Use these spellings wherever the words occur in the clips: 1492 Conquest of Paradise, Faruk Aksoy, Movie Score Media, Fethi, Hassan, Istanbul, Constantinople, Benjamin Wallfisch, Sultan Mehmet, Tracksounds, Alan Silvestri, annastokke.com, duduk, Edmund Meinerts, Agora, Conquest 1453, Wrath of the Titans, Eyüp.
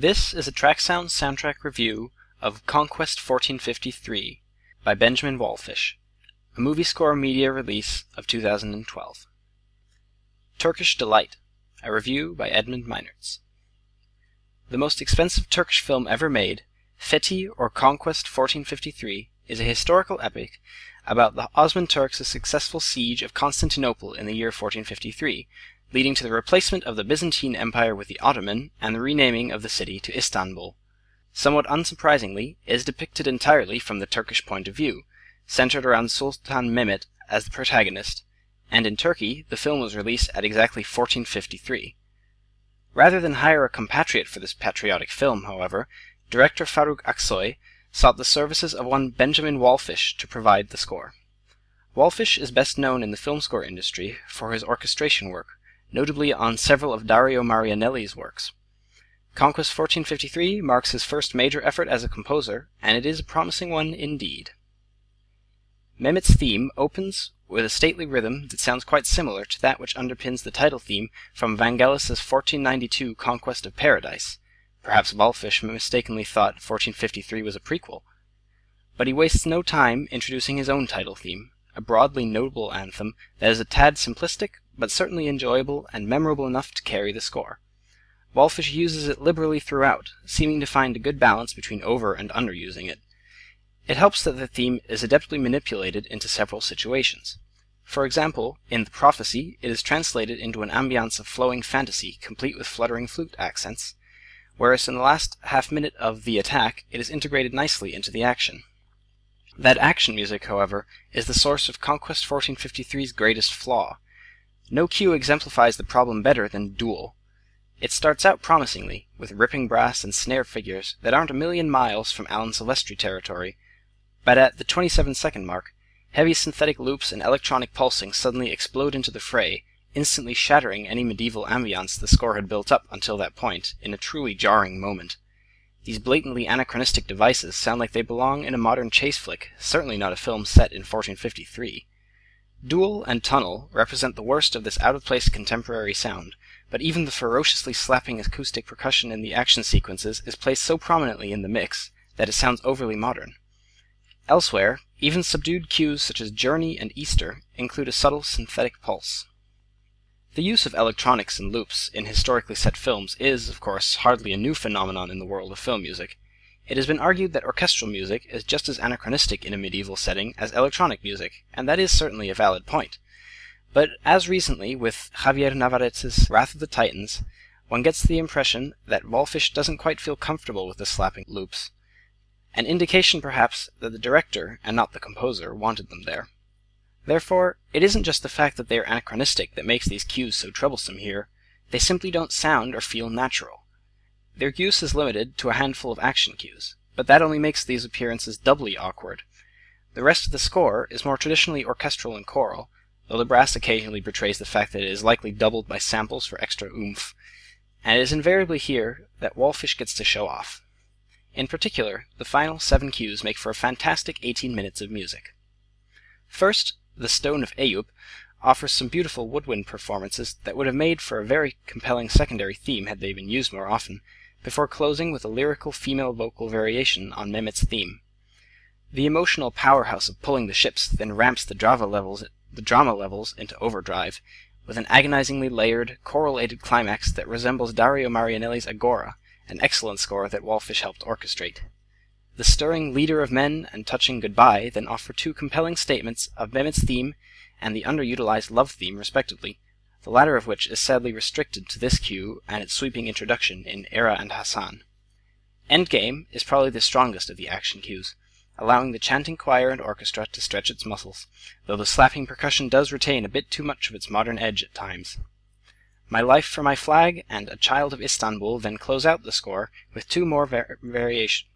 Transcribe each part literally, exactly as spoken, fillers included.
This is a Tracksounds soundtrack review of Conquest fourteen fifty-three by Benjamin Wallfisch, a Movie Score Media release of two thousand twelve. Turkish Delight, a review by Edmund Meinerts. The most expensive Turkish film ever made, Fethi or Conquest fourteen fifty-three, is a historical epic about the Ottoman Turks' successful siege of Constantinople in the year fourteen fifty-three, leading to the replacement of the Byzantine Empire with the Ottoman and the renaming of the city to Istanbul. Somewhat unsurprisingly, it is depicted entirely from the Turkish point of view, centered around Sultan Mehmet as the protagonist, and in Turkey the film was released at exactly fourteen fifty-three. Rather than hire a compatriot for this patriotic film, however, director Faruk Aksoy sought the services of one Benjamin Wallfisch to provide the score. Wallfisch is best known in the film score industry for his orchestration work, notably on several of Dario Marianelli's works. Conquest fourteen fifty-three marks his first major effort as a composer, and it is a promising one indeed. Mehmet's theme opens with a stately rhythm that sounds quite similar to that which underpins the title theme from Vangelis's fourteen ninety-two Conquest of Paradise. Perhaps Wallfisch mistakenly thought fourteen fifty-three was a prequel. But he wastes no time introducing his own title theme, a broadly notable anthem that is a tad simplistic, but certainly enjoyable and memorable enough to carry the score. Wallfisch uses it liberally throughout, seeming to find a good balance between over- and underusing it. It helps that the theme is adeptly manipulated into several situations. For example, in The Prophecy, it is translated into an ambiance of flowing fantasy, complete with fluttering flute accents, whereas in the last half-minute of The Attack, it is integrated nicely into the action. That action music, however, is the source of Conquest fourteen fifty-three's greatest flaw. No cue exemplifies the problem better than Duel. It starts out promisingly, with ripping brass and snare figures that aren't a million miles from Alan Silvestri territory, but at the twenty-seven second mark, heavy synthetic loops and electronic pulsing suddenly explode into the fray, instantly shattering any medieval ambiance the score had built up until that point, in a truly jarring moment. These blatantly anachronistic devices sound like they belong in a modern chase flick, certainly not a film set in fourteen fifty-three. Duel and Tunnel represent the worst of this out-of-place contemporary sound, but even the ferociously slapping acoustic percussion in the action sequences is placed so prominently in the mix that it sounds overly modern. Elsewhere, even subdued cues such as Journey and Easter include a subtle synthetic pulse. The use of electronics and loops in historically set films is, of course, hardly a new phenomenon in the world of film music. It has been argued that orchestral music is just as anachronistic in a medieval setting as electronic music, and that is certainly a valid point. But as recently with Javier Navarrete's Wrath of the Titans, one gets the impression that Wallfisch doesn't quite feel comfortable with the slapping loops, an indication perhaps that the director, and not the composer, wanted them there. Therefore, it isn't just the fact that they are anachronistic that makes these cues so troublesome here, they simply don't sound or feel natural. Their use is limited to a handful of action cues, but that only makes these appearances doubly awkward. The rest of the score is more traditionally orchestral and choral, though the brass occasionally betrays the fact that it is likely doubled by samples for extra oomph, and it is invariably here that Wallfisch gets to show off. In particular, the final seven cues make for a fantastic eighteen minutes of music. First, The Stone of Eyüp offers some beautiful woodwind performances that would have made for a very compelling secondary theme had they been used more often, before closing with a lyrical female vocal variation on Mehmet's theme. The emotional powerhouse of Pulling the Ships then ramps the drama levels, the drama levels into overdrive, with an agonizingly layered, correlated climax that resembles Dario Marianelli's Agora, an excellent score that Wallfisch helped orchestrate. The stirring Leader of Men and Touching Goodbye then offer two compelling statements of Mehmet's theme and the underutilized love theme, respectively, the latter of which is sadly restricted to this cue and its sweeping introduction in Era and Hassan. Endgame is probably the strongest of the action cues, allowing the chanting choir and orchestra to stretch its muscles, though the slapping percussion does retain a bit too much of its modern edge at times. My Life for My Flag and A Child of Istanbul then close out the score with two more var variation,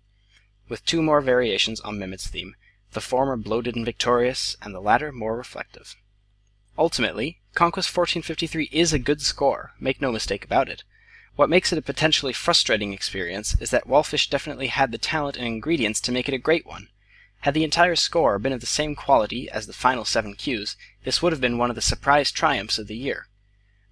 with two more variations on Mehmet's theme, the former bloated and victorious, and the latter more reflective. Ultimately, Conquest fourteen fifty-three is a good score, make no mistake about it. What makes it a potentially frustrating experience is that Wallfisch definitely had the talent and ingredients to make it a great one. Had the entire score been of the same quality as the final seven cues, this would have been one of the surprise triumphs of the year.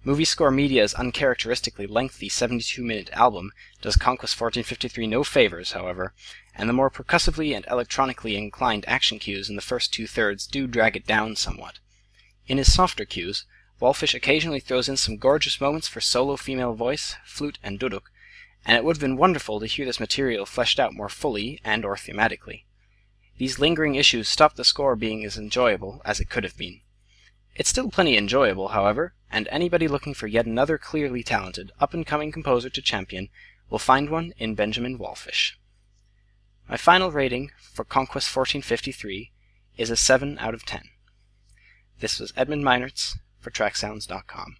Movie Score Media's uncharacteristically lengthy seventy-two minute album does Conquest fourteen fifty-three no favors, however, and the more percussively and electronically inclined action cues in the first two-thirds do drag it down somewhat. In his softer cues, Wallfisch occasionally throws in some gorgeous moments for solo female voice, flute, and duduk, and it would have been wonderful to hear this material fleshed out more fully and or thematically. These lingering issues stop the score being as enjoyable as it could have been. It's still plenty enjoyable, however, and anybody looking for yet another clearly talented, up-and-coming composer to champion will find one in Benjamin Wallfisch. My final rating for Conquest fourteen fifty-three is a seven out of ten. This was Edmund Meinerts for tracksounds dot com.